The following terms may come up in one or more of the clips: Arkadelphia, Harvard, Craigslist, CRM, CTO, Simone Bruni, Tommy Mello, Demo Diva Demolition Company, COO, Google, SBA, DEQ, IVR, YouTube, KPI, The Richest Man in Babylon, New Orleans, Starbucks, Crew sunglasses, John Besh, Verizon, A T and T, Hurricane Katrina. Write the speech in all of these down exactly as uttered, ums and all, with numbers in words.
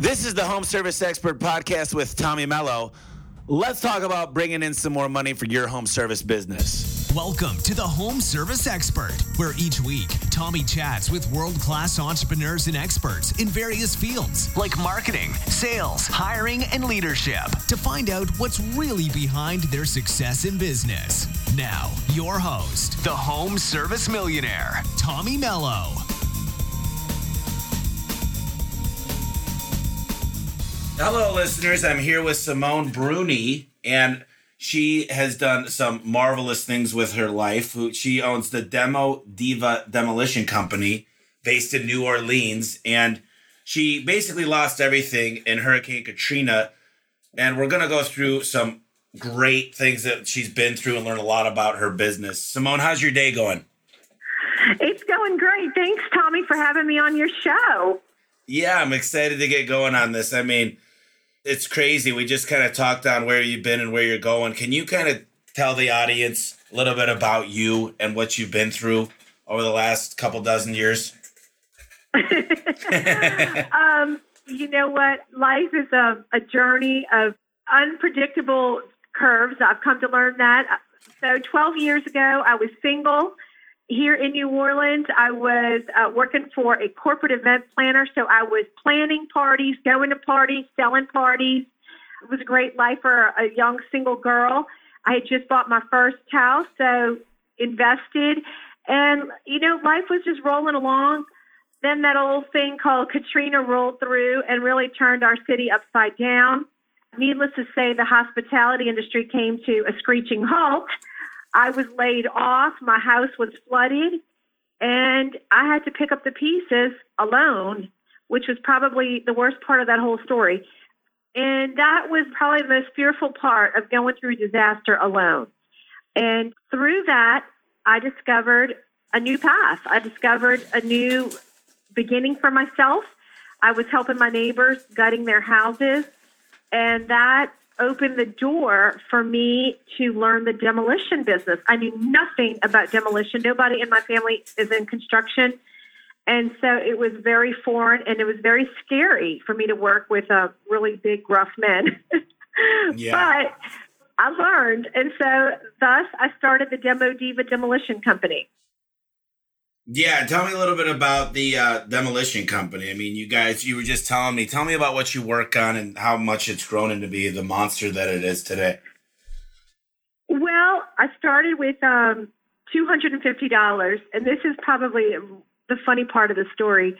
This is the Home Service Expert Podcast with Tommy Mello. Let's talk about bringing in some more money for your home service business. Welcome to the Home Service Expert, where each week, Tommy chats with world-class entrepreneurs and experts in various fields like marketing, sales, hiring, and leadership to find out what's really behind their success in business. Now, your host, the Home Service Millionaire, Tommy Mello. Hello, listeners. I'm here with Simone Bruni, and she has done some marvelous things with her life. She owns the Demo Diva Demolition Company based in New Orleans, and she basically lost everything in Hurricane Katrina. And we're going to go through some great things that she's been through and learn a lot about her business. Simone, how's your day going? It's going great. Thanks, Tommy, for having me on your show. Yeah, I'm excited to get going on this. I mean, it's crazy. We just kind of talked on where you've been and where you're going. Can you kind of tell the audience a little bit about you and what you've been through over the last couple dozen years? um, you know what? Life is a, a journey of unpredictable curves. I've come to learn that. So twelve years ago, I was single. Here in New Orleans, I was uh, working for a corporate event planner, so I was planning parties, going to parties, selling parties. It was a great life for a young single girl. I had just bought my first house, so invested. And, you know, life was just rolling along. Then that old thing called Katrina rolled through and really turned our city upside down. Needless to say, the hospitality industry came to a screeching halt. I was laid off, my house was flooded, and I had to pick up the pieces alone, which was probably the worst part of that whole story. And that was probably the most fearful part of going through disaster alone. And through that, I discovered a new path. I discovered a new beginning for myself. I was helping my neighbors gutting their houses, and that opened the door for me to learn the demolition business. I knew nothing about demolition. Nobody in my family is in construction. And so it was very foreign, and it was very scary for me to work with a really big, rough men. Yeah. But I learned. And so thus I started the Demo Diva Demolition Company. Yeah. Tell me a little bit about the uh, demolition company. I mean, you guys, you were just telling me, tell me about what you work on and how much it's grown into be the monster that it is today. Well, I started with um, two hundred fifty dollars, and this is probably the funny part of the story.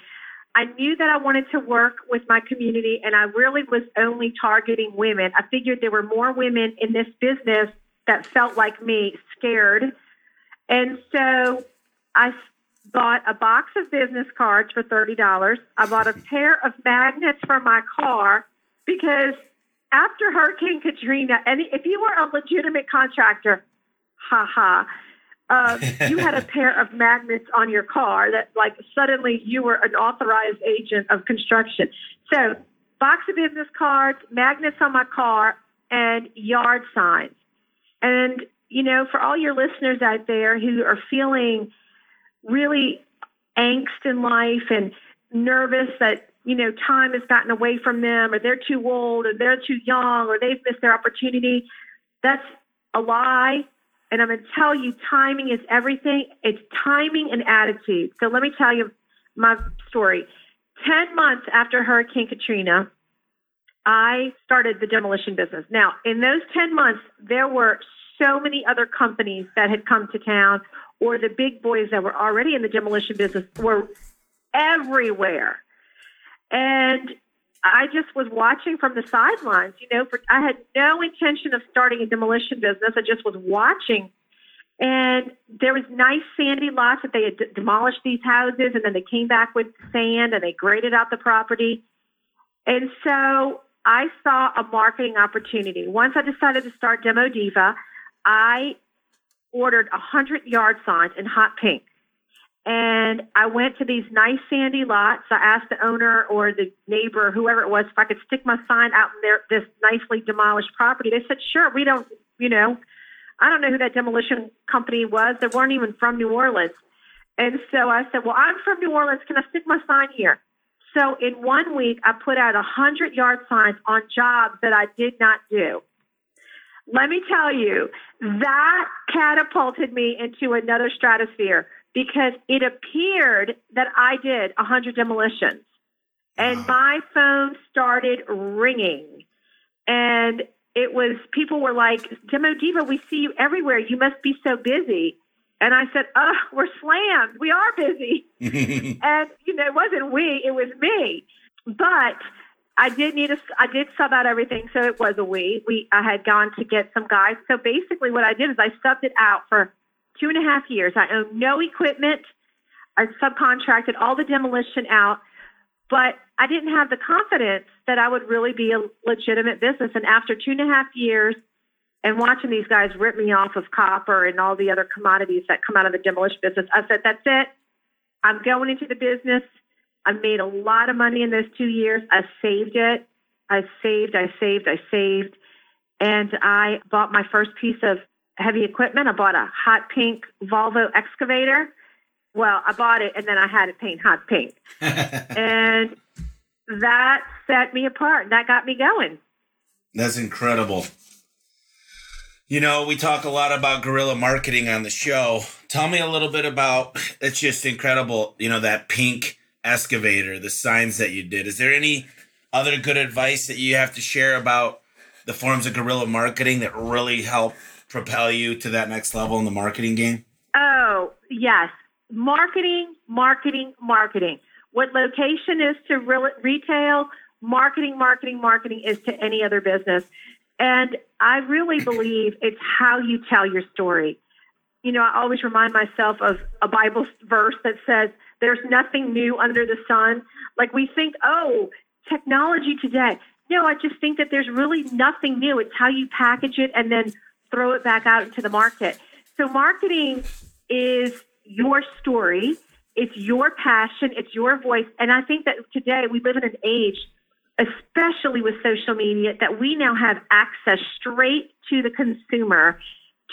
I knew that I wanted to work with my community, and I really was only targeting women. I figured there were more women in this business that felt like me, scared. And so I bought a box of business cards for thirty dollars. I bought a pair of magnets for my car because after Hurricane Katrina, and if you were a legitimate contractor, ha-ha, uh, you had a pair of magnets on your car that, like, suddenly you were an authorized agent of construction. So box of business cards, magnets on my car, and yard signs. And, you know, for all your listeners out there who are feeling really angst in life and nervous that, you know, time has gotten away from them, or they're too old, or they're too young, or they've missed their opportunity. That's a lie. And I'm going to tell you, timing is everything. It's timing and attitude. So let me tell you my story. Ten months after Hurricane Katrina, I started the demolition business. Now, in those ten months, there were so many other companies that had come to town, or the big boys that were already in the demolition business were everywhere. And I just was watching from the sidelines, you know, for, I had no intention of starting a demolition business. I just was watching. And there was nice sandy lots that they had d- demolished these houses, and then they came back with sand and they graded out the property. And so I saw a marketing opportunity. Once I decided to start Demo Diva, I ordered one hundred yard signs in hot pink. And I went to these nice sandy lots. I asked the owner or the neighbor, whoever it was, if I could stick my sign out in their, this nicely demolished property. They said, sure, we don't, you know, I don't know who that demolition company was. They weren't even from New Orleans. And so I said, well, I'm from New Orleans. Can I stick my sign here? So in one week, I put out one hundred yard signs on jobs that I did not do. Let me tell you, that catapulted me into another stratosphere because it appeared that I did one hundred demolitions. And my phone started ringing. And it was, people were like, Demo Diva, we see you everywhere. You must be so busy. And I said, oh, we're slammed. We are busy. And, you know, it wasn't we, it was me. But I did need a, I did sub out everything. So it was a we. We I had gone to get some guys. So basically what I did is I subbed it out for two and a half years. I owned no equipment. I subcontracted all the demolition out. But I didn't have the confidence that I would really be a legitimate business. And after two and a half years, and watching these guys rip me off of copper and all the other commodities that come out of the demolition business, I said, that's it. I'm going into the business. I made a lot of money in those two years. I saved it. I saved, I saved, I saved. And I bought my first piece of heavy equipment. I bought a hot pink Volvo excavator. Well, I bought it and then I had it paint hot pink. And that set me apart. That got me going. That's incredible. You know, we talk a lot about guerrilla marketing on the show. Tell me a little bit about, it's just incredible, you know, that pink excavator, the signs that you did. Is there any other good advice that you have to share about the forms of guerrilla marketing that really help propel you to that next level in the marketing game? Oh, yes. Marketing, marketing, marketing. What location is to re- retail, marketing, marketing, marketing is to any other business. And I really believe it's how you tell your story. You know, I always remind myself of a Bible verse that says, there's nothing new under the sun. Like we think, oh, technology today. No, I just think that there's really nothing new. It's how you package it and then throw it back out into the market. So marketing is your story. It's your passion. It's your voice. And I think that today we live in an age, especially with social media, that we now have access straight to the consumer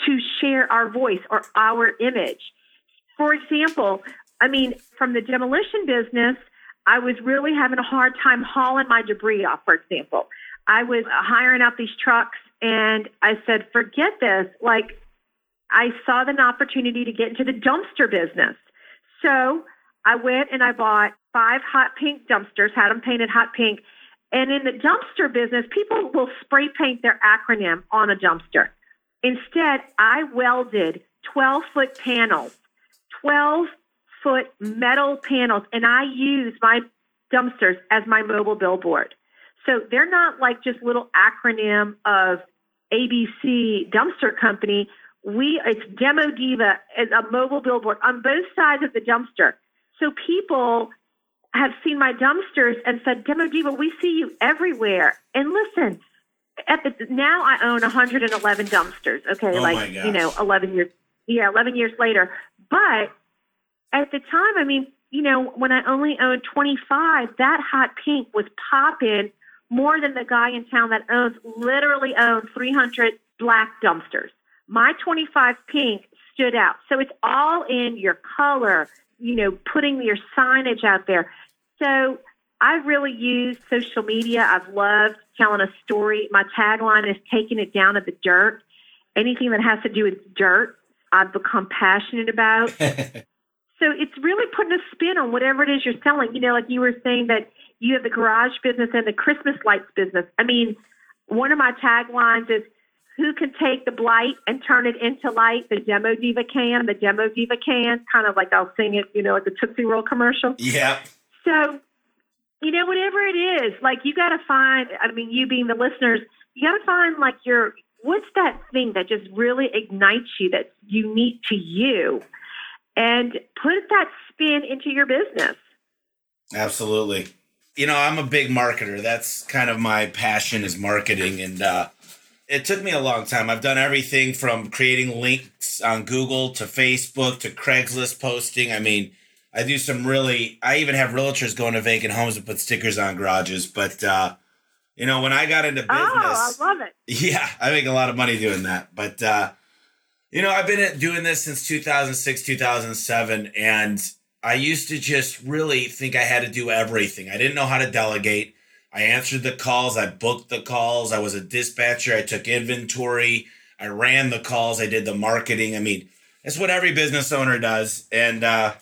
to share our voice or our image. For example, I mean, from the demolition business, I was really having a hard time hauling my debris off, for example. I was hiring out these trucks and I said, forget this. Like, I saw an opportunity to get into the dumpster business. So I went and I bought five hot pink dumpsters, had them painted hot pink. And in the dumpster business, people will spray paint their acronym on a dumpster. Instead, I welded twelve-foot panels, twelve-foot metal panels, and I used my dumpsters as my mobile billboard. So they're not like just little acronym of A B C Dumpster Company. We It's Demo Diva as a mobile billboard on both sides of the dumpster. So people have seen my dumpsters and said, Demo Diva, we see you everywhere. And listen, at the, now I own one hundred eleven dumpsters. Okay, oh like, you know, eleven years. Yeah, eleven years later. But at the time, I mean, you know, when I only owned twenty-five, that hot pink was popping more than the guy in town that owns, literally owns three hundred black dumpsters. My twenty-five pink stood out. So it's all in your color, you know, putting your signage out there. So I really use social media. I've loved telling a story. My tagline is taking it down to the dirt. Anything that has to do with dirt, I've become passionate about. So it's really putting a spin on whatever it is you're selling. You know, like you were saying that you have the garage business and the Christmas lights business. I mean, one of my taglines is, who can take the blight and turn it into light? The Demo Diva can, the Demo Diva can, kind of like I'll sing it, you know, like the Tootsie Roll commercial. Yeah. So, you know, whatever it is, like you got to find, I mean, you being the listeners, you got to find like your, what's that thing that just really ignites you, that's unique to you, and put that spin into your business. Absolutely. You know, I'm a big marketer. That's kind of my passion is marketing. And, uh, it took me a long time. I've done everything from creating links on Google to Facebook to Craigslist posting. I mean, I do some really, I even have realtors go into vacant homes and put stickers on garages. But, uh, you know, when I got into business. Oh, I love it. Yeah, I make a lot of money doing that. But, uh, you know, I've been doing this since two thousand six, two thousand seven. And I used to just really think I had to do everything. I didn't know how to delegate. I answered the calls. I booked the calls. I was a dispatcher. I took inventory. I ran the calls. I did the marketing. I mean, that's what every business owner does. And uh,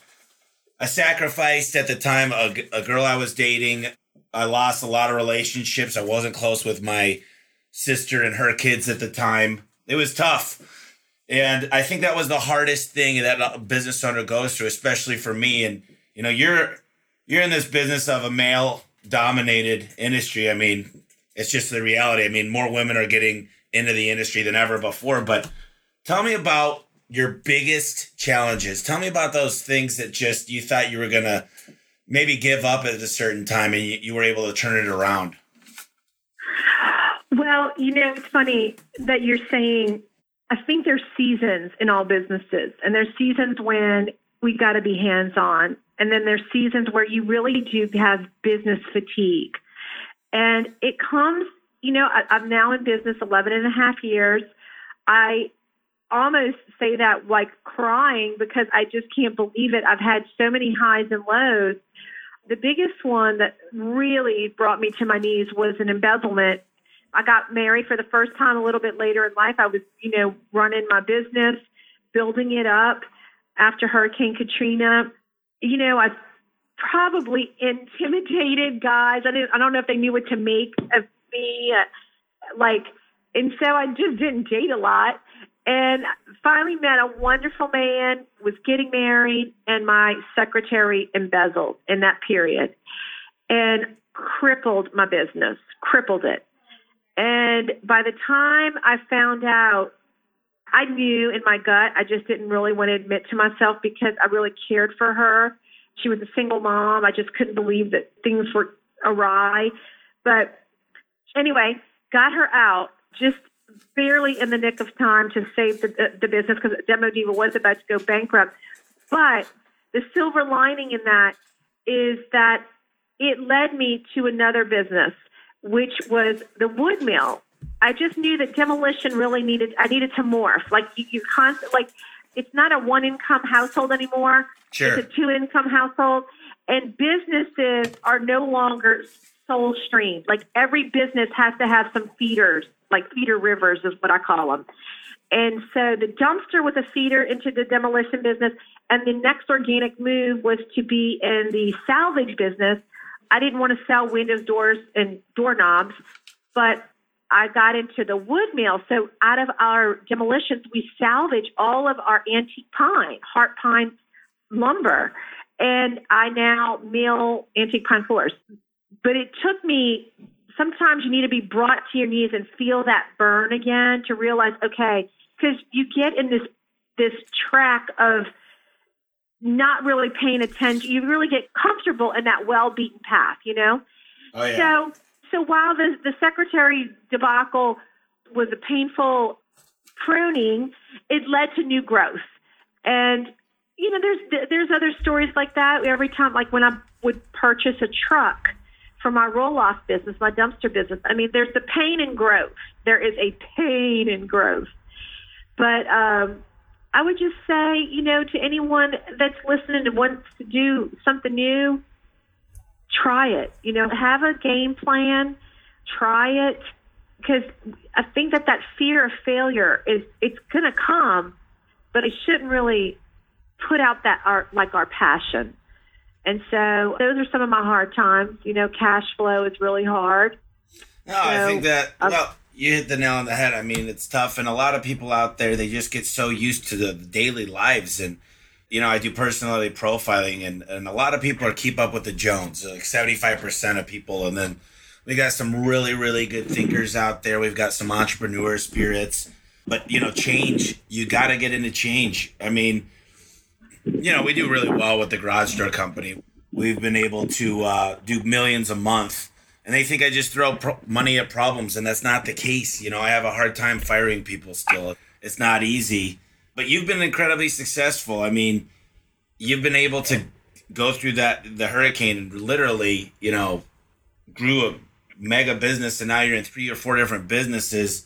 I sacrificed at the time a, a girl I was dating. I lost a lot of relationships. I wasn't close with my sister and her kids at the time. It was tough. And I think that was the hardest thing that a business owner goes through, especially for me. And, you know, you're you're in this business of a male-dominated industry. I mean, it's just the reality. I mean, more women are getting into the industry than ever before. But tell me about your biggest challenges. Tell me about those things that just you thought you were going to maybe give up at a certain time and you, you were able to turn it around. Well, you know, it's funny that you're saying – I think there's seasons in all businesses, and there's seasons when we got to be hands-on, and then there's seasons where you really do have business fatigue. And it comes, you know, I, I'm now in business eleven and a half years. I almost say that like crying because I just can't believe it. I've had so many highs and lows. The biggest one that really brought me to my knees was an embezzlement. I got married for the first time a little bit later in life. I was, you know, running my business, building it up after Hurricane Katrina. You know, I probably intimidated guys. I didn't, I don't know if they knew what to make of me. Uh, like, and so I just didn't date a lot. And finally met a wonderful man, was getting married, and my secretary embezzled in that period and crippled my business, crippled it. And by the time I found out, I knew in my gut, I just didn't really want to admit to myself because I really cared for her. She was a single mom. I just couldn't believe that things were awry. But anyway, got her out just barely in the nick of time to save the, the, the business because Demo Diva was about to go bankrupt. But the silver lining in that is that it led me to another business, which was the wood mill. I just knew that demolition really needed, I needed to morph. Like you, you constant, like it's not a one income household anymore. Sure. It's a two income household, and businesses are no longer sole stream. Like every business has to have some feeders, like feeder rivers is what I call them. And so the dumpster was a feeder into the demolition business. And the next organic move was to be in the salvage business. I didn't want to sell windows, doors, and doorknobs, but I got into the wood mill. So out of our demolitions, we salvage all of our antique pine, hard pine lumber, and I now mill antique pine floors. But it took me, sometimes you need to be brought to your knees and feel that burn again to realize, okay, because you get in this this track of not really paying attention. You really get comfortable in that well-beaten path, you know? Oh, yeah. So so while the, the secretary debacle was a painful pruning, it led to new growth. And, you know, there's there's other stories like that. Every time, like when I would purchase a truck for my roll-off business, my dumpster business, I mean, there's the pain and growth. There is a pain and growth. But, um, I would just say, you know, to anyone that's listening and wants to do something new, try it. You know, have a game plan, try it, because I think that that fear of failure is it's going to come, but it shouldn't really put out that our like our passion. And so those are some of my hard times. You know, cash flow is really hard. No, so, I think that. Uh, well. You hit the nail on the head. I mean, it's tough. And a lot of people out there, they just get so used to the daily lives. And, you know, I do personality profiling and, and a lot of people are keep up with the Jones, like seventy-five percent of people. And then we got some really, really good thinkers out there. We've got some entrepreneur spirits, but you know, change, you got to get into change. I mean, you know, we do really well with the garage door company. We've been able to uh, do millions a month. And they think I just throw pro- money at problems, and that's not the case. You know, I have a hard time firing people still. It's not easy. But you've been incredibly successful. I mean, you've been able to go through that the hurricane and literally, you know, grew a mega business, and now you're in three or four different businesses.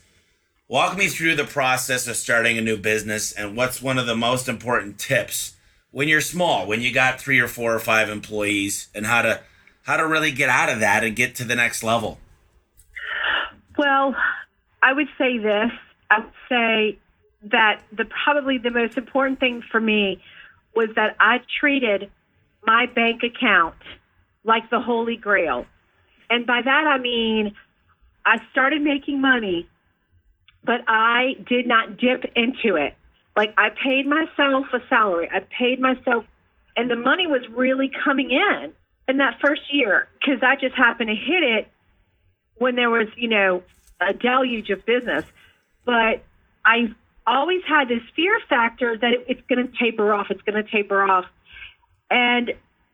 Walk me through the process of starting a new business, and what's one of the most important tips when you're small, when you got three or four or five employees, and how to how to really get out of that and get to the next level? Well, I would say this. I would say that the probably the most important thing for me was that I treated my bank account like the Holy Grail. And by that, I mean, I started making money, but I did not dip into it. Like, I paid myself a salary. I paid myself, and the money was really coming in in that first year, because I just happened to hit it when there was, you know, a deluge of business. But I always had this fear factor that it, it's going to taper off. It's going to taper off. And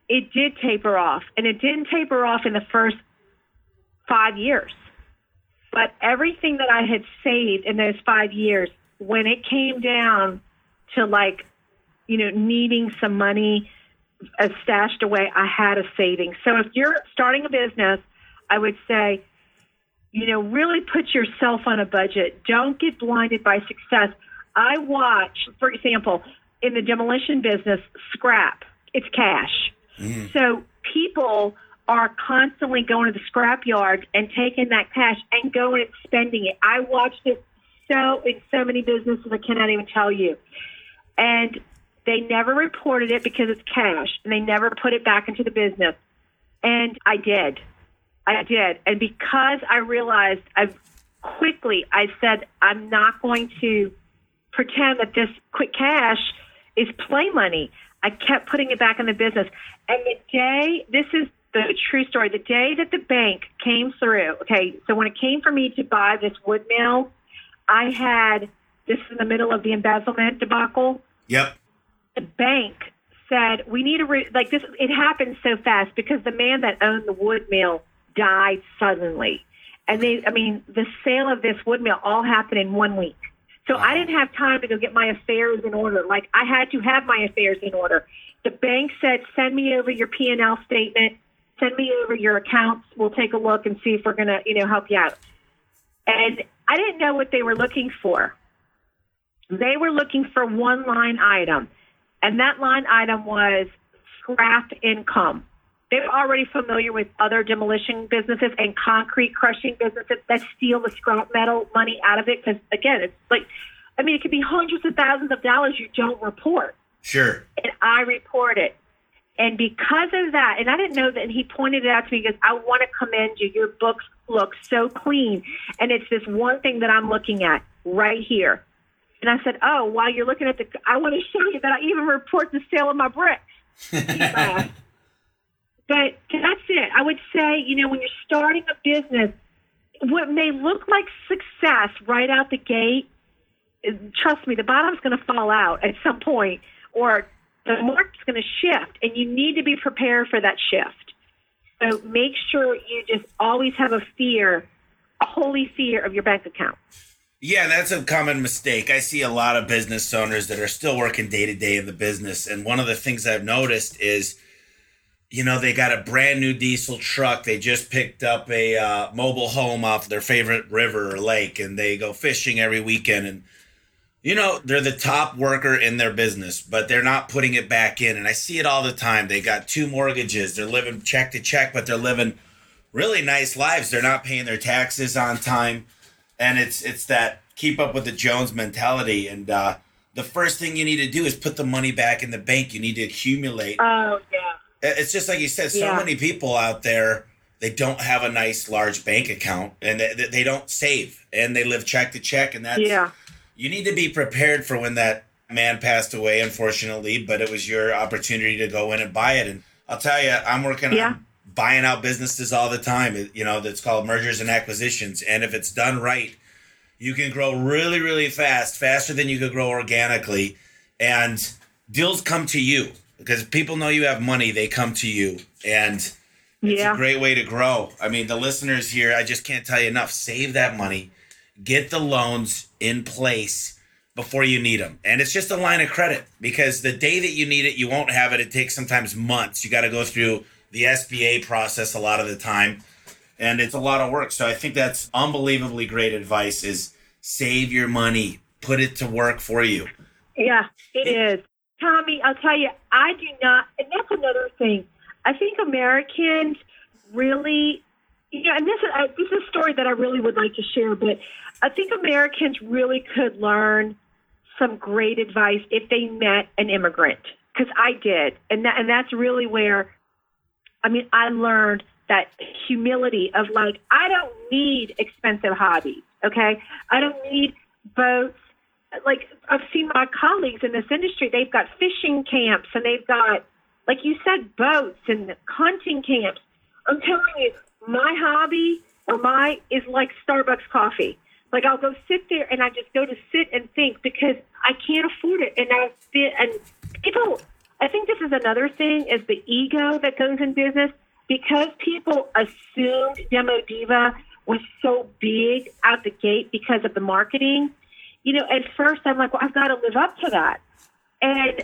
it did taper off, and it didn't taper off in the first five years. But everything that I had saved in those five years, when it came down to, like, you know, needing some money uh, stashed away, I had a savings. So if you're starting a business, I would say, you know, really put yourself on a budget. Don't get blinded by success. I watch, for example, in the demolition business, scrap. It's cash. Mm. So people are constantly going to the scrapyard and taking that cash and going and spending it. I watched it so in so many businesses, I cannot even tell you. And they never reported it because it's cash, and they never put it back into the business. And I did. I did. And because I realized I quickly, I said, I'm not going to pretend that this quick cash is play money. I kept putting it back in the business. And the day, this is the true story, the day that the bank came through, okay, so when it came for me to buy this wood mill, I had, this in the middle of the embezzlement debacle. Yep. The bank said, we need a, re-, like this, it happened so fast because the man that owned the wood mill died suddenly. And they, I mean, the sale of this wood mill all happened in one week. So I didn't have time to go get my affairs in order. Like, I had to have my affairs in order. The bank said, send me over your P and L statement. Send me over your accounts. We'll take a look and see if we're going to, you know, help you out. And I didn't know what they were looking for. They were looking for one line item. And that line item was scrap income. They were already familiar with other demolition businesses and concrete crushing businesses that steal the scrap metal money out of it. Because, again, it's like, I mean, it could be hundreds of thousands of dollars you don't report. Sure. And I report it. And because of that, and I didn't know that, and he pointed it out to me because I want to commend you. Your books look so clean. And it's this one thing that I'm looking at right here. And I said, oh, while you're looking at the, I want to show you that I even report the sale of my bricks. uh, But that's it. I would say, you know, when you're starting a business, what may look like success right out the gate, trust me, the bottom's going to fall out at some point, or the market's going to shift, and you need to be prepared for that shift. So make sure you just always have a fear, a holy fear of your bank account. Yeah, that's a common mistake. I see a lot of business owners that are still working day to day in the business. And one of the things I've noticed is, you know, they got a brand new diesel truck. They just picked up a uh, mobile home off their favorite river or lake, and they go fishing every weekend. And, you know, they're the top worker in their business, but they're not putting it back in. And I see it all the time. They got two mortgages. They're living check to check, but they're living really nice lives. They're not paying their taxes on time. And it's it's that keep up with the Jones mentality. And uh, the first thing you need to do is put the money back in the bank. You need to accumulate. Oh, yeah. It's just like you said, so yeah. many people out there, they don't have a nice large bank account, and they, they don't save, and they live check to check. And that's, yeah. you need to be prepared for when that man passed away, unfortunately, but it was your opportunity to go in and buy it. And I'll tell you, I'm working yeah. on buying out businesses all the time. You know, that's called mergers and acquisitions. And if it's done right, you can grow really, really fast, faster than you could grow organically. And deals come to you. Because if people know you have money, they come to you, and it's yeah. a great way to grow. I mean, the listeners here, I just can't tell you enough. Save that money, get the loans in place before you need them. And it's just a line of credit, because the day that you need it, you won't have it. It takes sometimes months. You got to go through the S B A process a lot of the time, and it's a lot of work. So I think that's unbelievably great advice, is save your money, put it to work for you. Yeah, it, it is. Tommy, I'll tell you, I do not, and that's another thing. I think Americans really, you know, and this is, uh, this is a story that I really would like to share, but I think Americans really could learn some great advice if they met an immigrant, because I did. And that, and that's really where, I mean, I learned that humility of like, I don't need expensive hobbies, okay? I don't need boats. Like, I've seen my colleagues in this industry, they've got fishing camps and they've got, like you said, boats and hunting camps. I'm telling you, my hobby or my is like Starbucks coffee. Like, I'll go sit there and I just go to sit and think because I can't afford it. And I sit and people, I think this is another thing is the ego that goes in business, because people assumed Demo Diva was so big out the gate because of the marketing. You know, at first I'm like, well, I've got to live up to that. And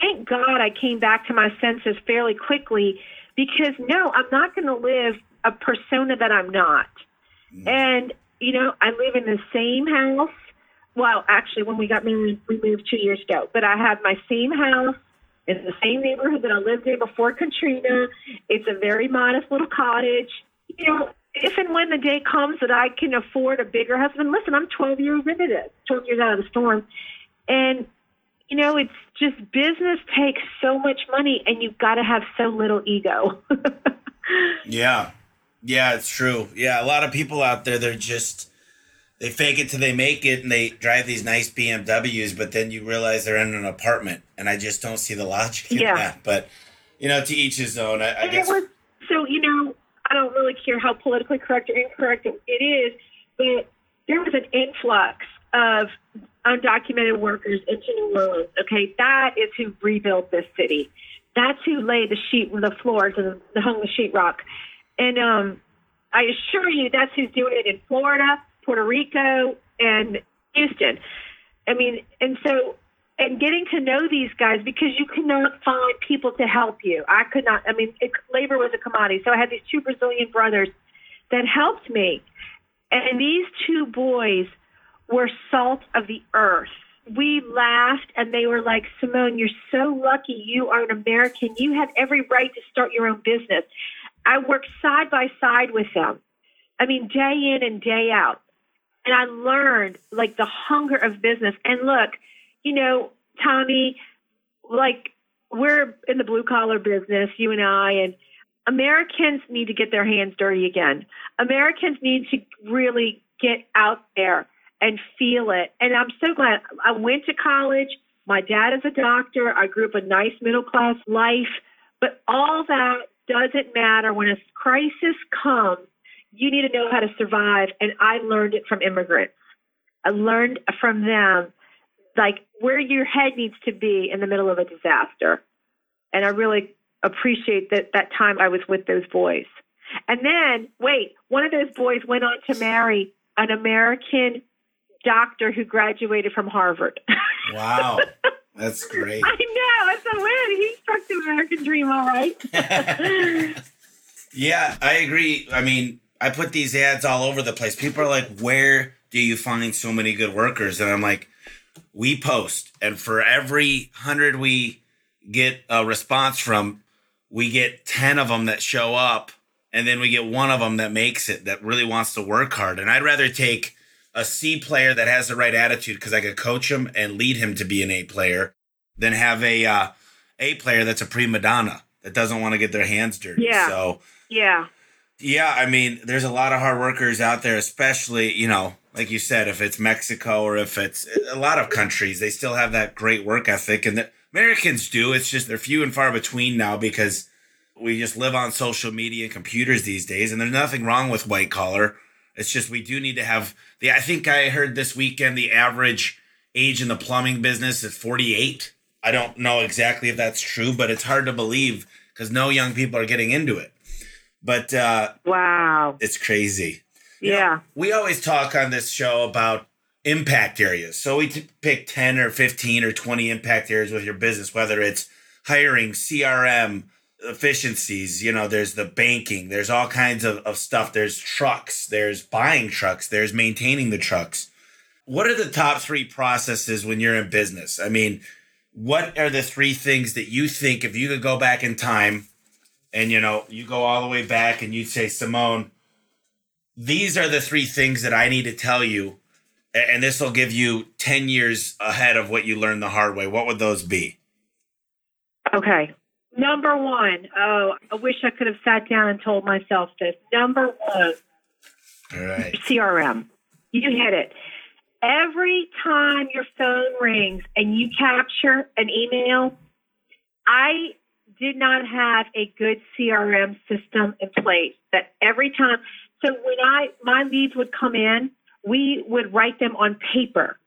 thank God I came back to my senses fairly quickly because, no, I'm not going to live a persona that I'm not. Mm. And, you know, I live in the same house. Well, actually, when we got married, we moved two years ago. But I have my same house in the same neighborhood that I lived in before Katrina. It's a very modest little cottage. You know, if and when the day comes that I can afford a bigger husband, listen, I'm twelve years into this, twelve years out of the storm. And, you know, it's just business takes so much money and you've got to have so little ego. Yeah. Yeah, it's true. Yeah. A lot of people out there, they're just, they fake it till they make it and they drive these nice B M Ws, but then you realize they're in an apartment and I just don't see the logic in yeah. that. But, you know, to each his own, I, I guess. It was, so, you know, I don't really care how politically correct or incorrect it is, but there was an influx of undocumented workers into New Orleans. Okay, that is who rebuilt this city. That's who laid the sheet on the floors and hung the sheetrock. And um, I assure you, that's who's doing it in Florida, Puerto Rico, and Houston. I mean, and so, and getting to know these guys because you cannot find people to help you. I could not, I mean, it, labor was a commodity. So I had these two Brazilian brothers that helped me. And these two boys were salt of the earth. We laughed and they were like, Simone, you're so lucky you are an American. You have every right to start your own business. I worked side by side with them. I mean, day in and day out. And I learned like the hunger of business. And look, you know, Tommy, like we're in the blue collar business, you and I, and Americans need to get their hands dirty again. Americans need to really get out there and feel it. And I'm so glad I went to college. My dad is a doctor. I grew up a nice middle class life, but all that doesn't matter. When a crisis comes, you need to know how to survive. And I learned it from immigrants. I learned from them. Like where your head needs to be in the middle of a disaster. And I really appreciate that that time I was with those boys. And then, wait, one of those boys went on to marry an American doctor who graduated from Harvard. Wow. That's great. I know. It's a win. He struck the American dream, all right. Yeah, I agree. I mean, I put these ads all over the place. People are like, where do you find so many good workers? And I'm like, we post, and for every hundred we get a response from, we get ten of them that show up, and then we get one of them that makes it, that really wants to work hard. And I'd rather take a C player that has the right attitude because I could coach him and lead him to be an A player than have a uh, A player that's a prima donna that doesn't want to get their hands dirty. Yeah. So, yeah. Yeah, I mean, there's a lot of hard workers out there, especially, you know, like you said, if it's Mexico or if it's a lot of countries, they still have that great work ethic. And the Americans do. It's just they're few and far between now because we just live on social media and computers these days. And there's nothing wrong with white collar. It's just we do need to have the I think I heard this weekend the average age in the plumbing business is forty-eight. I don't know exactly if that's true, but it's hard to believe because no young people are getting into it. But uh, wow, it's crazy. You yeah. know, we always talk on this show about impact areas. So we t- pick ten or fifteen or twenty impact areas with your business, whether it's hiring, C R M, efficiencies, you know, there's the banking, there's all kinds of, of stuff. There's trucks, there's buying trucks, there's maintaining the trucks. What are the top three processes when you're in business? I mean, what are the three things that you think, if you could go back in time and, you know, you go all the way back and you say, Simone, these are the three things that I need to tell you, and this will give you ten years ahead of what you learned the hard way. What would those be? Okay. Number one. Oh, I wish I could have sat down and told myself this. Number one. All right. C R M. You hit it. Every time your phone rings and you capture an email, I did not have a good C R M system in place that every time. So when I, my leads would come in, we would write them on paper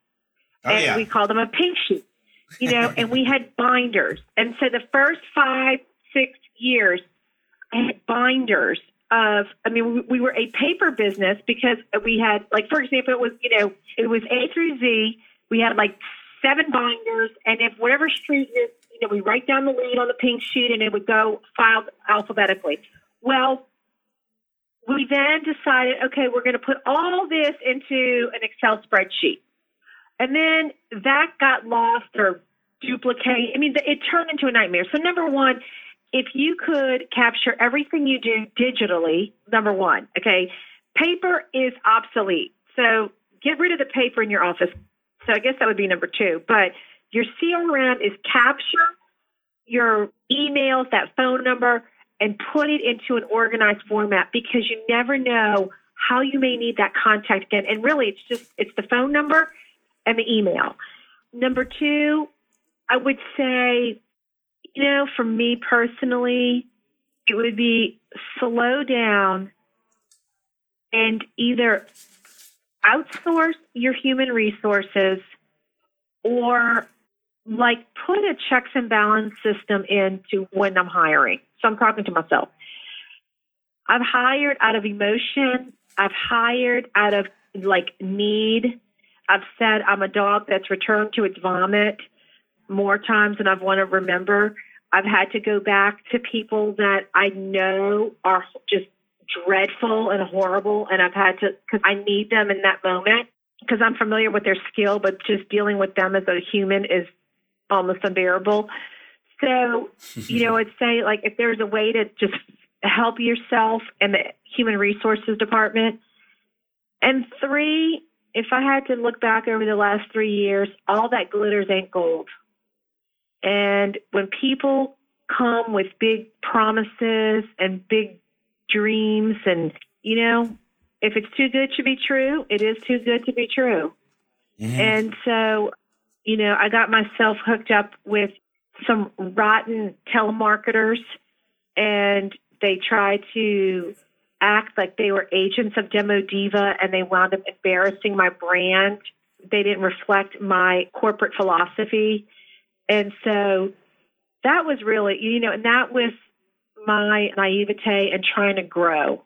oh, and yeah. we called them a pink sheet, you know, and we had binders. And so the first five, six years, I had binders of, I mean, we were a paper business because we had, like, for example, it was, you know, it was A through Z. We had like seven binders, and if whatever street is, you know, we write down the lead on the pink sheet and it would go filed alphabetically. Well, we then decided, okay, we're going to put all this into an Excel spreadsheet. And then that got lost or duplicated. I mean, it turned into a nightmare. So number one, if you could capture everything you do digitally, number one, okay, paper is obsolete. So get rid of the paper in your office. So I guess that would be number two. But your C R M is capture your emails, that phone number, and put it into an organized format, because you never know how you may need that contact again. And really, it's just, it's the phone number and the email. Number two, I would say, you know, for me personally, it would be slow down and either outsource your human resources or, like, put a checks and balance system into when I'm hiring. So I'm talking to myself. I've hired out of emotion. I've hired out of, like, need. I've said I'm a dog that's returned to its vomit more times than I want to remember. I've had to go back to people that I know are just dreadful and horrible, and I've had to, because I need them in that moment, because I'm familiar with their skill, but just dealing with them as a human is almost unbearable. So, you know, I'd say, like, if there's a way to just help yourself and the human resources department. And three, if I had to look back over the last three years, all that glitters ain't gold. And when people come with big promises and big dreams and, you know, if it's too good to be true, it is too good to be true. Mm-hmm. And so, you know, I got myself hooked up with some rotten telemarketers, and they tried to act like they were agents of Demo Diva, and they wound up embarrassing my brand. They didn't reflect my corporate philosophy. And so that was really, you know, and that was my naivete and trying to grow.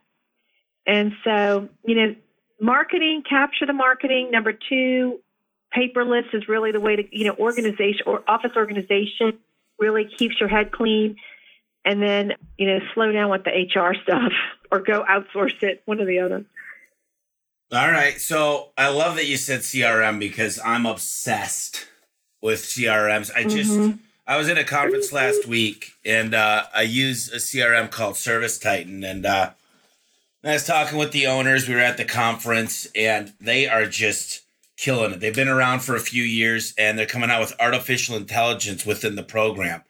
And so, you know, marketing, capture the marketing. Number two, paperless is really the way to, you know, organization or office organization really keeps your head clean. And then, you know, slow down with the H R stuff or go outsource it, one or the other. All right. So I love that you said C R M, because I'm obsessed with C R Ms. I just, mm-hmm. I was in a conference last week, and uh, I used a C R M called Service Titan. And uh, I was talking with the owners. We were at the conference, and they are just killing it. They've been around for a few years, and they're coming out with artificial intelligence within the program.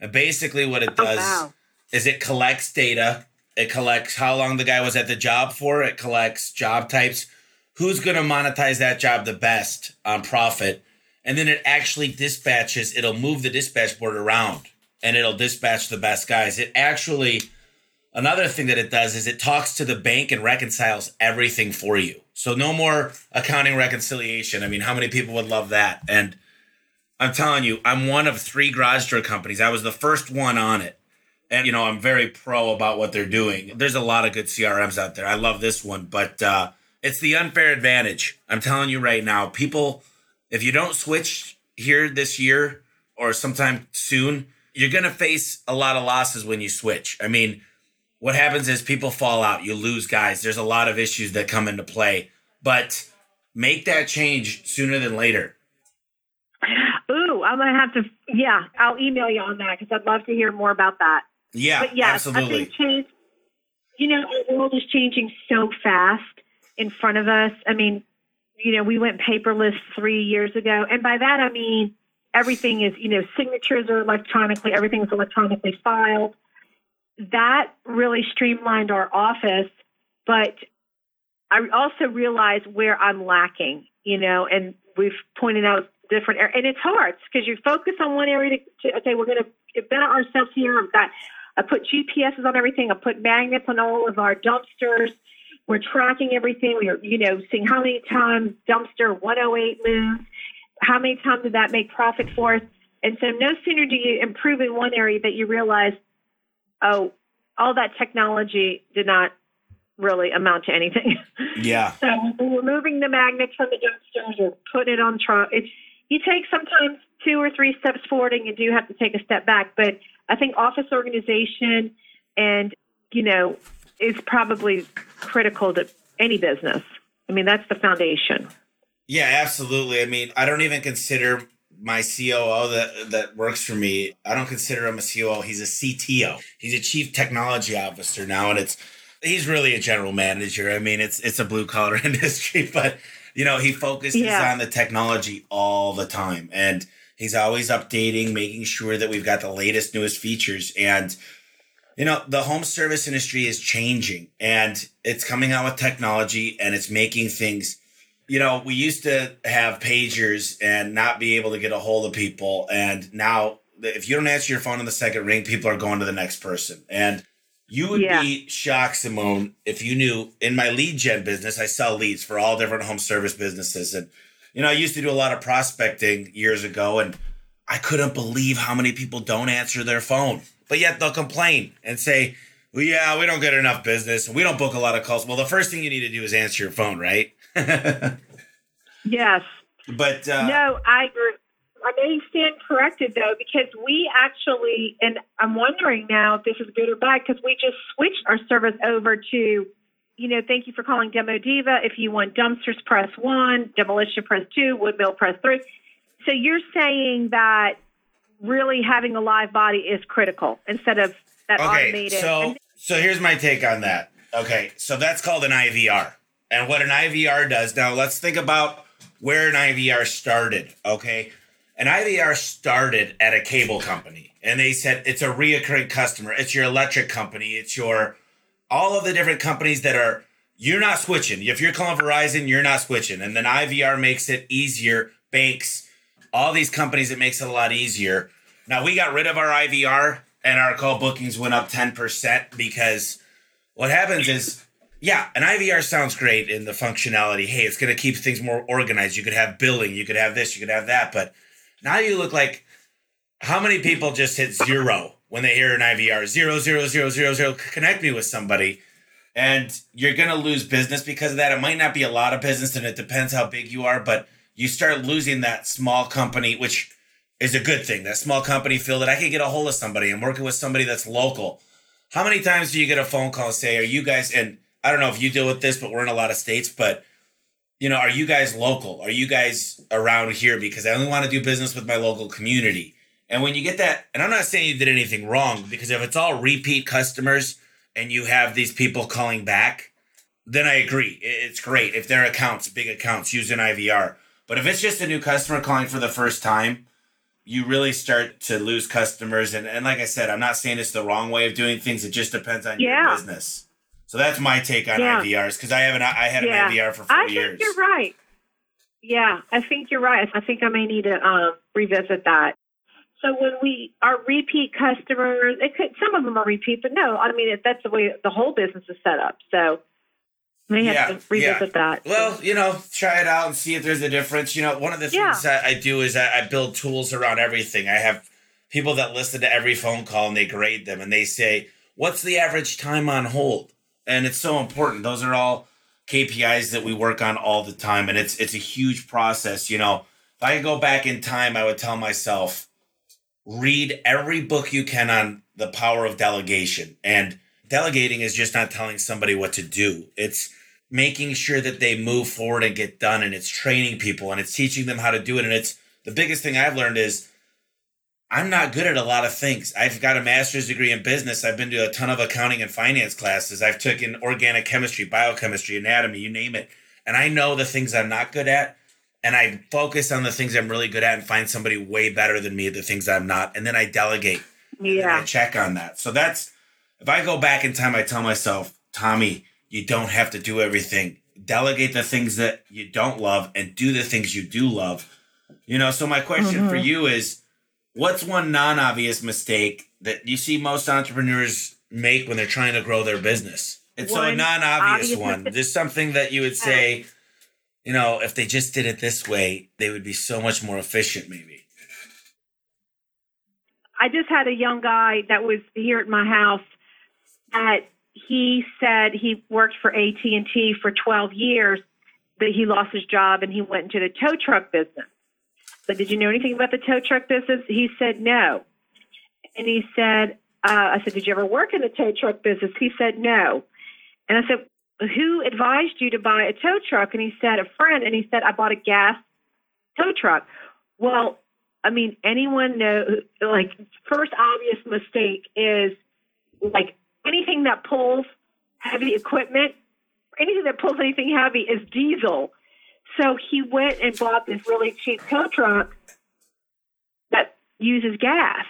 And basically what it does oh, wow. is it collects data. It collects how long the guy was at the job for. It collects job types. Who's going to monetize that job the best on profit? And then it actually dispatches. It'll move the dispatch board around, and it'll dispatch the best guys. It actually, another thing that it does is it talks to the bank and reconciles everything for you. So no more accounting reconciliation. I mean, how many people would love that? And I'm telling you, I'm one of three garage door companies. I was the first one on it. And, you know, I'm very pro about what they're doing. There's a lot of good C R Ms out there. I love this one, but uh, it's the unfair advantage. I'm telling you right now, people, if you don't switch here this year or sometime soon, you're going to face a lot of losses when you switch. I mean, what happens is people fall out. You lose guys. There's a lot of issues that come into play. But make that change sooner than later. Ooh, I I'm going to have to, yeah, I'll email you on that because I'd love to hear more about that. Yeah, but yes, absolutely. I think change, you know, our world is changing so fast in front of us. I mean, you know, we went paperless three years ago. And by that, I mean, everything is, you know, signatures are electronically, everything's electronically filed. That really streamlined our office. But I also realize where I'm lacking, you know, and we've pointed out different areas. And it's hard because you focus on one area to, to okay, we're going to better ourselves here. I've got, I put G P S's on everything. I put magnets on all of our dumpsters. We're tracking everything. We're, you know, seeing how many times dumpster one oh eight moves. How many times did that make profit for us? And so no sooner do you improve in one area that you realize, oh, all that technology did not really amount to anything. Yeah. So removing the magnets from the dumpsters or putting it on truck, it's, you take sometimes two or three steps forward and you do have to take a step back. But I think office organization and, you know, is probably critical to any business. I mean, that's the foundation. Yeah, absolutely. I mean, I don't even consider my C O O that, that works for me. I don't consider him a C O O. He's a C T O. He's a chief technology officer now. And it's, he's really a general manager. I mean, it's, it's a blue collar industry, but you know, he focuses yeah. on the technology all the time. And he's always updating, making sure that we've got the latest, newest features. And, you know, the home service industry is changing and it's coming out with technology and it's making things. You know, we used to have pagers and not be able to get a hold of people. And now if you don't answer your phone in the second ring, people are going to the next person. And you would yeah. be shocked, Simone, if you knew in my lead gen business, I sell leads for all different home service businesses. And, you know, I used to do a lot of prospecting years ago and I couldn't believe how many people don't answer their phone, but yet they'll complain and say, well, yeah, we don't get enough business. We don't book a lot of calls. Well, the first thing you need to do is answer your phone, right? Yes. But uh, no, I agree. I may stand corrected though, because we actually, and I'm wondering now if this is good or bad, because we just switched our service over to, you know, thank you for calling Demo Diva. If you want dumpsters, press one, demolition, press two, woodmill, press three. So you're saying that really having a live body is critical instead of that okay, automated. So, and- so here's my take on that. Okay. So that's called an I V R. And what an I V R does. Now, let's think about where an I V R started, okay? An I V R started at a cable company, and they said it's a reoccurring customer. It's your electric company. It's your all of the different companies that are, you're not switching. If you're calling Verizon, you're not switching. And then I V R makes it easier. Banks, all these companies, it makes it a lot easier. Now, we got rid of our I V R, and our call bookings went up ten percent because what happens is, yeah, an I V R sounds great in the functionality. Hey, it's going to keep things more organized. You could have billing. You could have this. You could have that. But now you look like how many people just hit zero when they hear an I V R? Zero, zero, zero, zero, zero. Connect me with somebody. And you're going to lose business because of that. It might not be a lot of business, and it depends how big you are. But you start losing that small company, which is a good thing. That small company feel that I can get a hold of somebody. I'm working with somebody that's local. How many times do you get a phone call and say, are you guys in? I don't know if you deal with this, but we're in a lot of states, but you know, are you guys local? Are you guys around here? Because I only want to do business with my local community. And when you get that, and I'm not saying you did anything wrong, because if it's all repeat customers and you have these people calling back, then I agree. It's great. If they're accounts, big accounts, use an I V R. But if it's just a new customer calling for the first time, you really start to lose customers. And, and like I said, I'm not saying it's the wrong way of doing things. It just depends on yeah. your business. So that's my take on yeah. I V Rs, because I haven't. I had an yeah. I V R for four I think years. You're right. Yeah, I think you're right. I think I may need to uh, revisit that. So when we our repeat customers, it could, some of them are repeat, but no, I mean it, that's the way the whole business is set up. So we have yeah. to revisit yeah. that. Well, you know, try it out and see if there's a difference. You know, one of the yeah. things I, I do is I, I build tools around everything. I have people that listen to every phone call and they grade them and they say, "What's the average time on hold?" And it's so important. Those are all K P Is that we work on all the time. And it's it's a huge process. You know, if I could go back in time, I would tell myself, read every book you can on the power of delegation. And delegating is just not telling somebody what to do. It's making sure that they move forward and get done. And it's training people and it's teaching them how to do it. And it's the biggest thing I've learned is I'm not good at a lot of things. I've got a master's degree in business. I've been to a ton of accounting and finance classes. I've taken organic chemistry, biochemistry, anatomy, you name it. And I know the things I'm not good at. And I focus on the things I'm really good at and find somebody way better than me at the things I'm not. And then I delegate. Yeah. And I check on that. So that's, if I go back in time, I tell myself, Tommy, you don't have to do everything. Delegate the things that you don't love and do the things you do love. You know, so my question mm-hmm. for you is, what's one non-obvious mistake that you see most entrepreneurs make when they're trying to grow their business? It's one a non-obvious one. There's something that you would say, you know, if they just did it this way, they would be so much more efficient maybe. I just had a young guy that was here at my house that he said he worked for A T and T for twelve years, but he lost his job and he went into the tow truck business. But did you know anything about the tow truck business? He said, no. And he said, uh, I said, did you ever work in the tow truck business? He said, no. And I said, who advised you to buy a tow truck? And he said, a friend. And he said, I bought a gas tow truck. Well, I mean, anyone know, like, first obvious mistake is, like, anything that pulls heavy equipment, anything that pulls anything heavy is diesel. So he went and bought this really cheap tow truck that uses gas.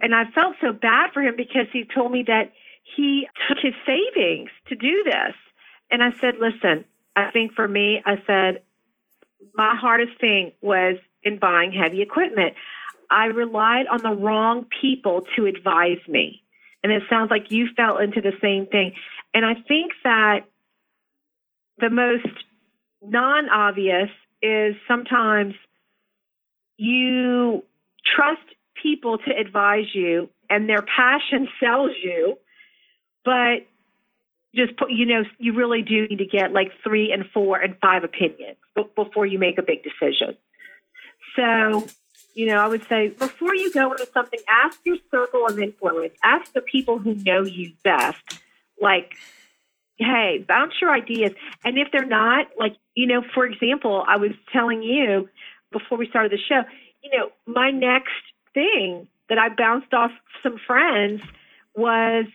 And I felt so bad for him because he told me that he took his savings to do this. And I said, listen, I think for me, I said, my hardest thing was in buying heavy equipment. I relied on the wrong people to advise me. And it sounds like you fell into the same thing. And I think that the most non-obvious is sometimes you trust people to advise you and their passion sells you, but just put, you know, you really do need to get like three and four and five opinions before you make a big decision. So, you know, I would say before you go into something, ask your circle of influence, ask the people who know you best, like, hey, bounce your ideas. And if they're not, like, you know, for example, I was telling you before we started the show, you know, my next thing that I bounced off some friends was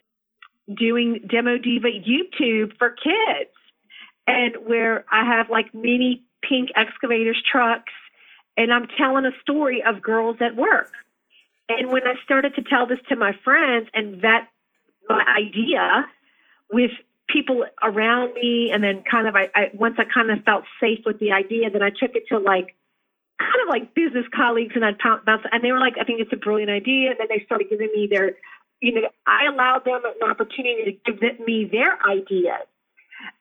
doing Demo Diva YouTube for kids, and where I have like mini pink excavators trucks and I'm telling a story of girls at work. And when I started to tell this to my friends and vet my idea with people around me, and then kind of, I, I once I kind of felt safe with the idea, then I took it to like, kind of like business colleagues, and I'd bounce, and they were like, I think it's a brilliant idea. And then they started giving me their, you know, I allowed them an opportunity to give me their ideas.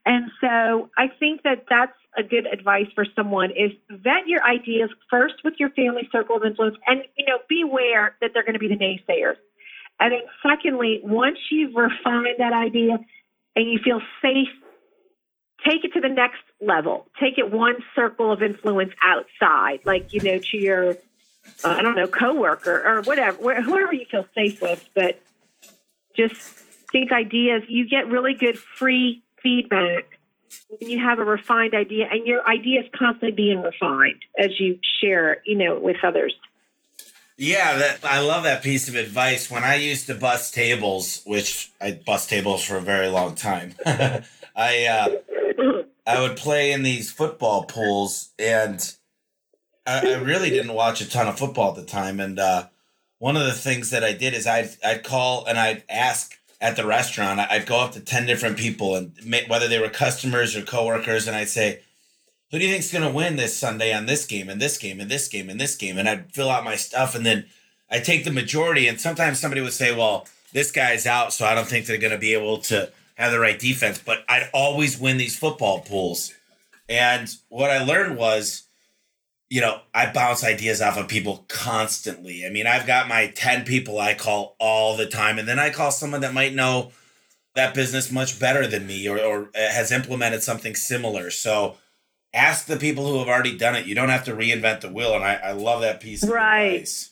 And so I think that that's a good advice for someone is vet your ideas first with your family circle of influence, and, you know, beware that they're going to be the naysayers. And then secondly, once you've refined that idea, and you feel safe, take it to the next level. Take it one circle of influence outside, like, you know, to your, uh, I don't know, coworker or whatever, whoever you feel safe with. But just think ideas. You get really good free feedback when you have a refined idea, and your idea is constantly being refined as you share, you know, with others. Yeah, that, I love that piece of advice. When I used to bus tables, which I bus tables for a very long time, I uh, I would play in these football pools, and I, I really didn't watch a ton of football at the time. And uh, one of the things that I did is I'd, I'd call and I'd ask at the restaurant. I'd go up to ten different people, and whether they were customers or coworkers, and I'd say, who do you think's going to win this Sunday on this game and this game and this game and this game? And I'd fill out my stuff, and then I take the majority. And sometimes somebody would say, well, this guy's out, so I don't think they're going to be able to have the right defense. But I'd always win these football pools. And what I learned was, you know, I bounce ideas off of people constantly. I mean, I've got my ten people I call all the time. And then I call someone that might know that business much better than me, or, or has implemented something similar. So ask the people who have already done it. You don't have to reinvent the wheel. And I, I love that piece of right. advice.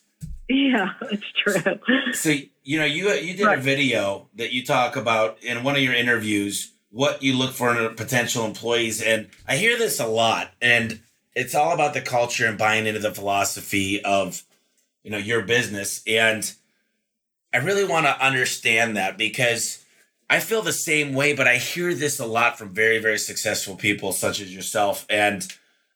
Yeah, it's true. So, you know, you you did right. a video that you talk about in one of your interviews, what you look for in potential employees. And I hear this a lot. And it's all about the culture and buying into the philosophy of you know, your business. And I really want to understand that, because I feel the same way, but I hear this a lot from very, very successful people such as yourself. And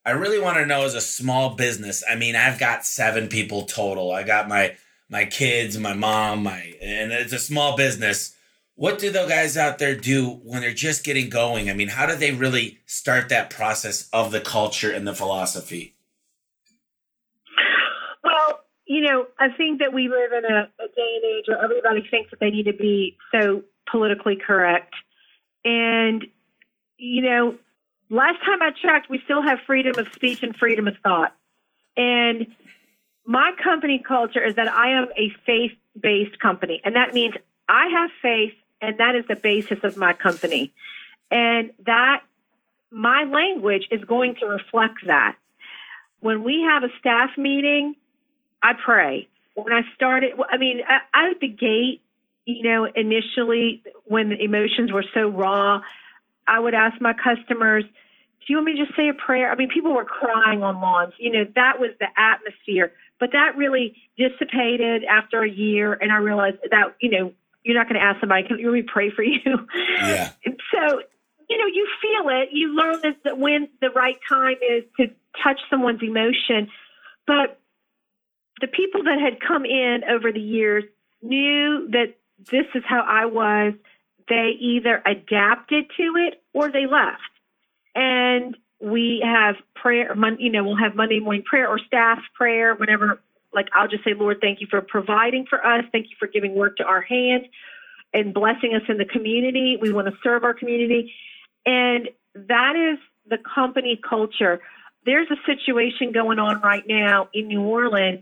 I really want to know, as a small business, I mean, I've got seven people total. I got my, my kids, my mom, my, and it's a small business. What do those guys out there do when they're just getting going? I mean, how do they really start that process of the culture and the philosophy? Well, you know, I think that we live in a, a day and age where everybody thinks that they need to be so politically correct. And, you know, last time I checked, we still have freedom of speech and freedom of thought. And my company culture is that I am a faith-based company. And that means I have faith, and that is the basis of my company. And that my language is going to reflect that. When we have a staff meeting, I pray. When I started, I mean, out of the gate, you know, initially when the emotions were so raw, I would ask my customers, do you want me to just say a prayer? I mean, people were crying on lawns. You know, that was the atmosphere. But that really dissipated after a year, and I realized that, you know, you're not going to ask somebody, can we pray for you? Yeah. So, you know, you feel it. You learn this, that when the right time is to touch someone's emotion. But the people that had come in over the years knew that this is how I was. They either adapted to it or they left. And we have prayer, you know, we'll have Monday morning prayer or staff prayer, whatever. Like, I'll just say, Lord, thank you for providing for us. Thank you for giving work to our hands and blessing us in the community. We want to serve our community. And that is the company culture. There's a situation going on right now in New Orleans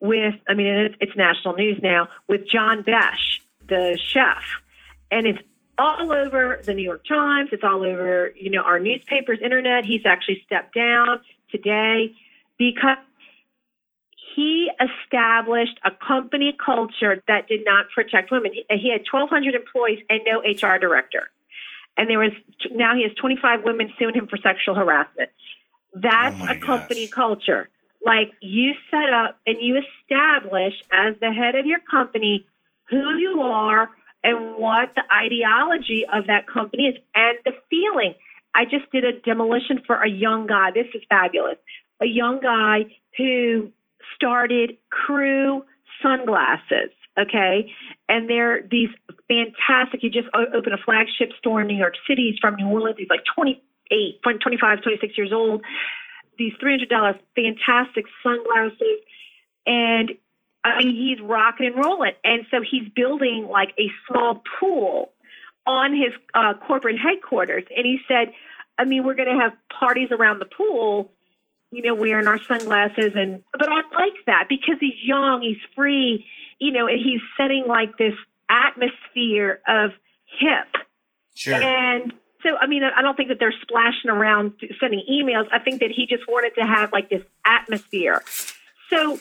with, I mean, it's, it's national news now, with John Besh, the chef. And it's all over the New York Times. It's all over, you know, our newspapers, internet. He's actually stepped down today because he established a company culture that did not protect women. He had twelve hundred employees and no H R director. And there was, now he has twenty-five women suing him for sexual harassment. That's oh a company gosh. culture. Like, you set up and you establish as the head of your company who you are and what the ideology of that company is and the feeling. I just did a demolition for a young guy. This is fabulous. A young guy who started Crew Sunglasses, okay? And they're these fantastic, you just open a flagship store in New York City. He's from New Orleans. He's like twenty-eight, twenty-five, twenty-six years old. These three hundred dollars fantastic sunglasses. And I mean, he's rocking and rolling. And so he's building like a small pool on his uh, corporate headquarters. And he said, I mean, we're going to have parties around the pool, you know, wearing our sunglasses. And but I like that because he's young, he's free, you know, and he's setting like this atmosphere of hip. Sure. And so, I mean, I don't think that they're splashing around sending emails. I think that he just wanted to have like this atmosphere. So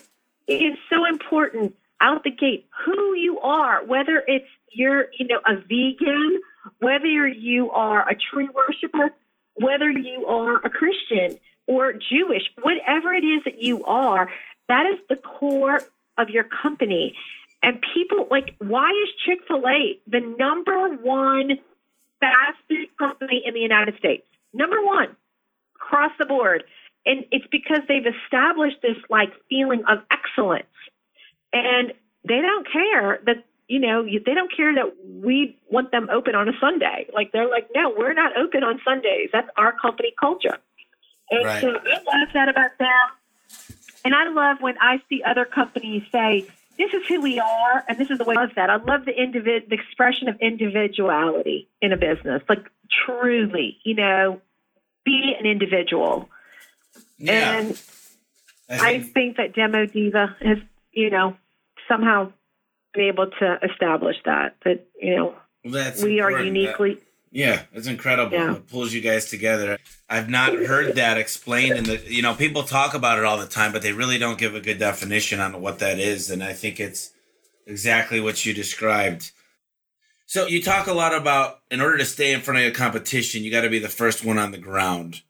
it is so important out the gate who you are, whether it's you're, you know, a vegan, whether you are a tree worshiper, whether you are a Christian or Jewish, whatever it is that you are, that is the core of your company. And people, like, why is Chick-fil-A the number one fast food company in the United States? Number one, across the board. And it's because they've established this, like, feeling of excellence. And they don't care that, you know, they don't care that we want them open on a Sunday. Like, they're like, no, we're not open on Sundays. That's our company culture. And right. So I love that about them. And I love when I see other companies say, this is who we are, and this is the way. I love that. I love the, individ- the expression of individuality in a business. Like, truly, you know, be an individual. Yeah. And I think, I think that Demo Diva has, you know, somehow been able to establish that, that, you know, that's we are uniquely... That- Yeah, it's incredible. Yeah. It pulls you guys together. I've not heard that explained. And, you know, people talk about it all the time, but they really don't give a good definition on what that is. And I think it's exactly what you described. So you talk a lot about, in order to stay in front of your competition, you got to be the first one on the ground.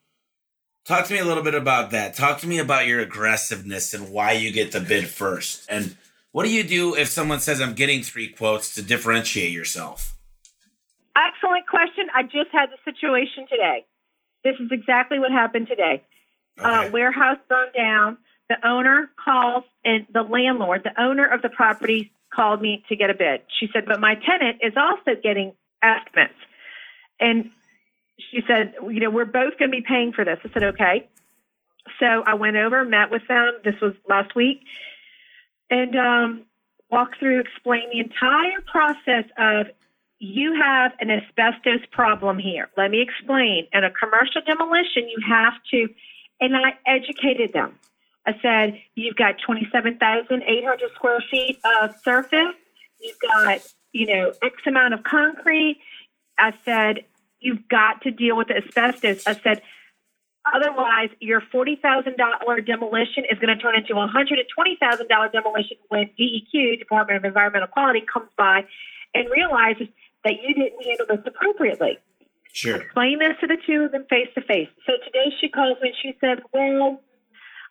Talk to me a little bit about that. Talk to me about your aggressiveness and why you get the bid first. And what do you do if someone says, I'm getting three quotes, to differentiate yourself? Excellent question. I just had the situation today. This is exactly what happened today. Okay. Uh, warehouse burned down. The owner calls, and the landlord, the owner of the property, called me to get a bid. She said, but my tenant is also getting estimates. And she said, you know, we're both going to be paying for this. I said, okay. So I went over, met with them. This was last week. And um, walked through, explained the entire process of, you have an asbestos problem here. Let me explain. And a commercial demolition, you have to, and I educated them. I said, you've got twenty-seven thousand eight hundred square feet of surface. You've got, you know, X amount of concrete. I said, you've got to deal with the asbestos. I said, otherwise, your forty thousand dollars demolition is going to turn into a one hundred twenty thousand dollars demolition when D E Q, Department of Environmental Quality, comes by and realizes that you didn't handle this appropriately. Sure. Explain this to the two of them face to face. So today she calls me and she said, well,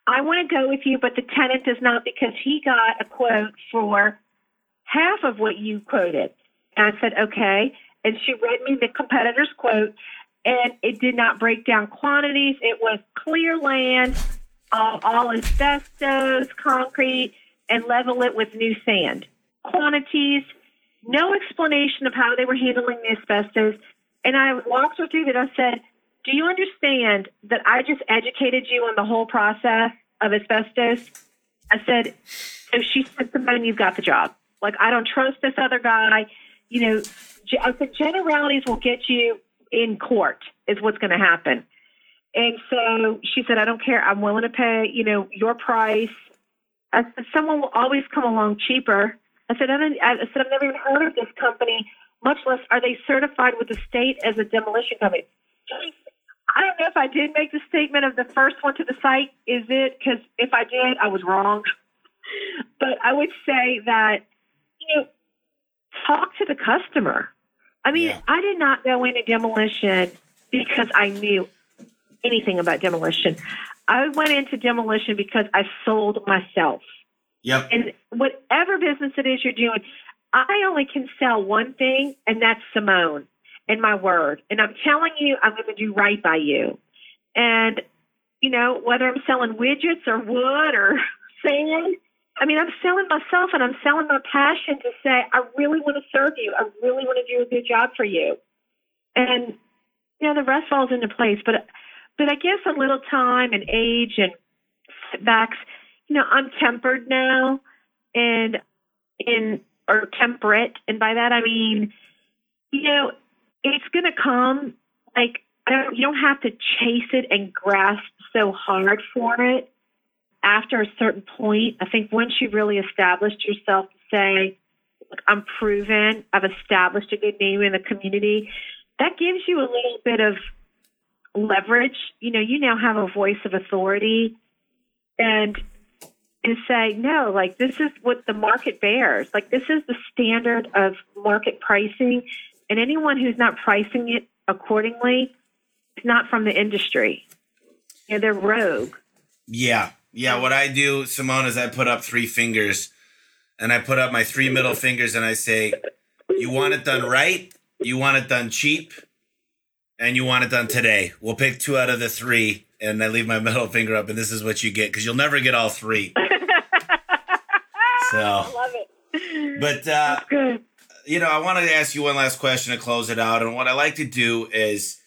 I want to go with you, but the tenant does not, because he got a quote for half of what you quoted. And I said, okay. And she read me the competitor's quote, and it did not break down quantities. It was clear land, all, all asbestos, concrete, and level it with new sand. Quantities, no explanation of how they were handling the asbestos. And I walked her through that. I said, do you understand that I just educated you on the whole process of asbestos? I said, so she said, somebody, you've got the job. Like, I don't trust this other guy. You know, I said, generalities will get you in court is what's going to happen. And so she said, I don't care. I'm willing to pay, you know, your price. I said, someone will always come along cheaper. I said, I, don't, I said, I've never even heard of this company, much less are they certified with the state as a demolition company. I don't know if I did make the statement of the first one to the site. Is it? Because if I did, I was wrong. But I would say that, you know, talk to the customer. I mean, yeah. I did not go into demolition because I knew anything about demolition. I went into demolition because I sold myself. Yep. And whatever business it is you're doing, I only can sell one thing, and that's Simone and my word. And I'm telling you, I'm going to do right by you. And, you know, whether I'm selling widgets or wood or sand, I mean, I'm selling myself, and I'm selling my passion to say, I really want to serve you. I really want to do a good job for you. And, you know, the rest falls into place. But, but I guess a little time and age and setbacks, you know, I'm tempered now and in, or temperate. And by that, I mean, you know, it's going to come. Like, I don't, you don't have to chase it and grasp so hard for it. After a certain point, I think once you've really established yourself to say, look, I'm proven, I've established a good name in the community, that gives you a little bit of leverage. You know, you now have a voice of authority and and say, no, like, this is what the market bears. Like, this is the standard of market pricing. And anyone who's not pricing it accordingly is not from the industry. You know, they're rogue. Yeah. Yeah, what I do, Simone, is I put up three fingers, and I put up my three middle fingers, and I say, you want it done right, you want it done cheap, and you want it done today. We'll pick two out of the three, and I leave my middle finger up, and this is what you get, because you'll never get all three. So, I love it. But, uh, good. You know, I wanted to ask you one last question to close it out, and what I like to do is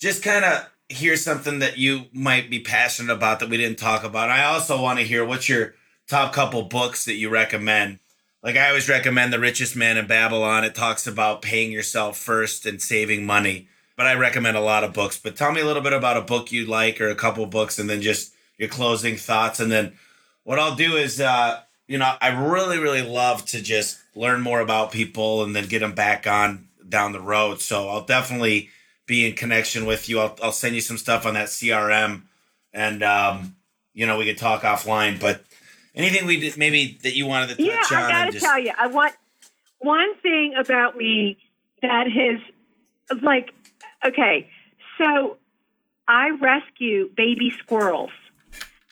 just kind of hear something that you might be passionate about that we didn't talk about. And I also want to hear what's your top couple books that you recommend. Like, I always recommend The Richest Man in Babylon. It talks about paying yourself first and saving money. But I recommend a lot of books. But tell me a little bit about a book you like or a couple books, and then just your closing thoughts. And then what I'll do is, uh, you know, I really, really love to just learn more about people and then get them back on down the road. So I'll definitely be in connection with you. I'll, I'll send you some stuff on that C R M, and um, you know, we could talk offline. But anything we did, maybe that you wanted to touch yeah, on? Yeah, I gotta just... tell you, I want one thing about me that is like, okay, so I rescue baby squirrels.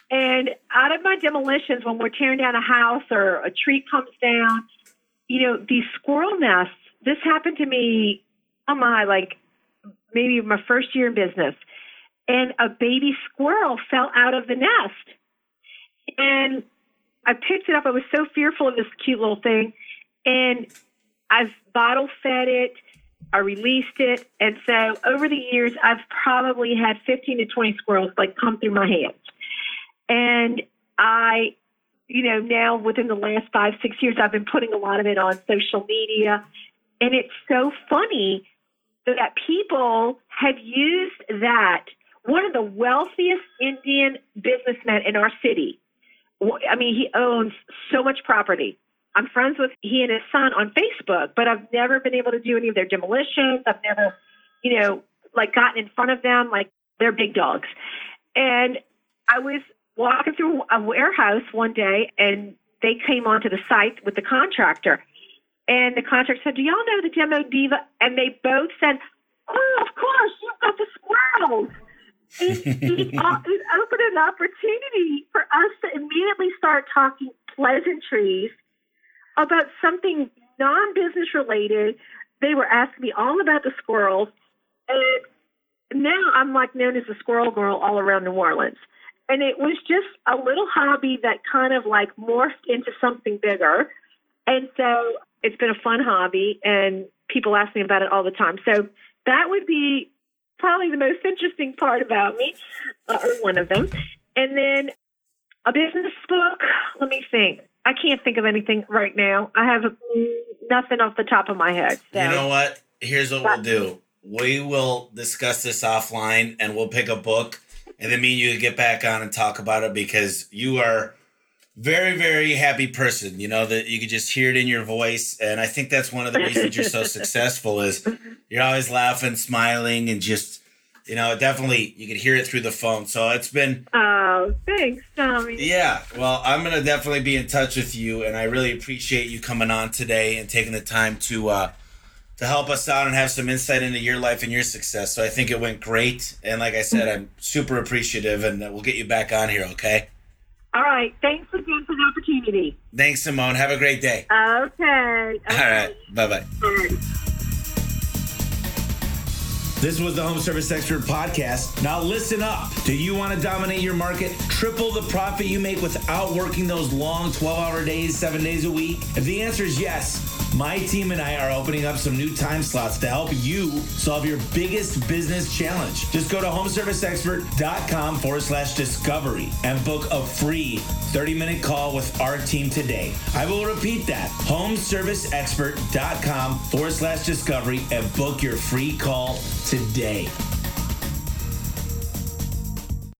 And out of my demolitions, when we're tearing down a house or a tree comes down, you know, these squirrel nests, this happened to me, oh my, like maybe my first year in business. And a baby squirrel fell out of the nest. And I picked it up. I was so fearful of this cute little thing. And I've bottle fed it. I released it. And so over the years, I've probably had fifteen to twenty squirrels like come through my hands. And I, you know, now within the last five, six years, I've been putting a lot of it on social media. And it's so funny that people have used that. One of the wealthiest Indian businessmen in our city. I mean, he owns so much property. I'm friends with he and his son on Facebook, but I've never been able to do any of their demolitions. I've never, you know, like gotten in front of them. Like they're big dogs. And I was walking through a warehouse one day and they came onto the site with the contractor. And the contractor said, "Do y'all know the Demo Diva?" And they both said, "Oh, of course, you've got the squirrels." It, it, it opened an opportunity for us to immediately start talking pleasantries about something non-business related. They were asking me all about the squirrels. And now I'm like known as the squirrel girl all around New Orleans. And it was just a little hobby that kind of like morphed into something bigger. And so it's been a fun hobby, and people ask me about it all the time. So that would be probably the most interesting part about me, uh, or one of them. And then a business book. Let me think. I can't think of anything right now. I have nothing off the top of my head. So. You know what? Here's what but, we'll do. We will discuss this offline, and we'll pick a book. And then me and you can get back on and talk about it, because you are very, very happy person. You know, that you can just hear it in your voice. And I think that's one of the reasons you're so successful is you're always laughing, smiling, and just, you know, definitely you can hear it through the phone. So it's been. Oh, thanks, Tommy. Yeah. Well, I'm going to definitely be in touch with you. And I really appreciate you coming on today and taking the time to uh, to help us out and have some insight into your life and your success. So I think it went great. And like I said, I'm super appreciative, and we'll get you back on here, okay? All right. Thanks again for the opportunity. Thanks, Simone. Have a great day. Okay. okay. All right. Bye-bye. All right. This was the Home Service Expert Podcast. Now listen up. Do you want to dominate your market? Triple the profit you make without working those long twelve-hour days, seven days a week? If the answer is yes, my team and I are opening up some new time slots to help you solve your biggest business challenge. Just go to homeserviceexpert.com forward slash discovery and book a free thirty-minute call with our team today. I will repeat that. homeserviceexpert.com forward slash discovery and book your free call today.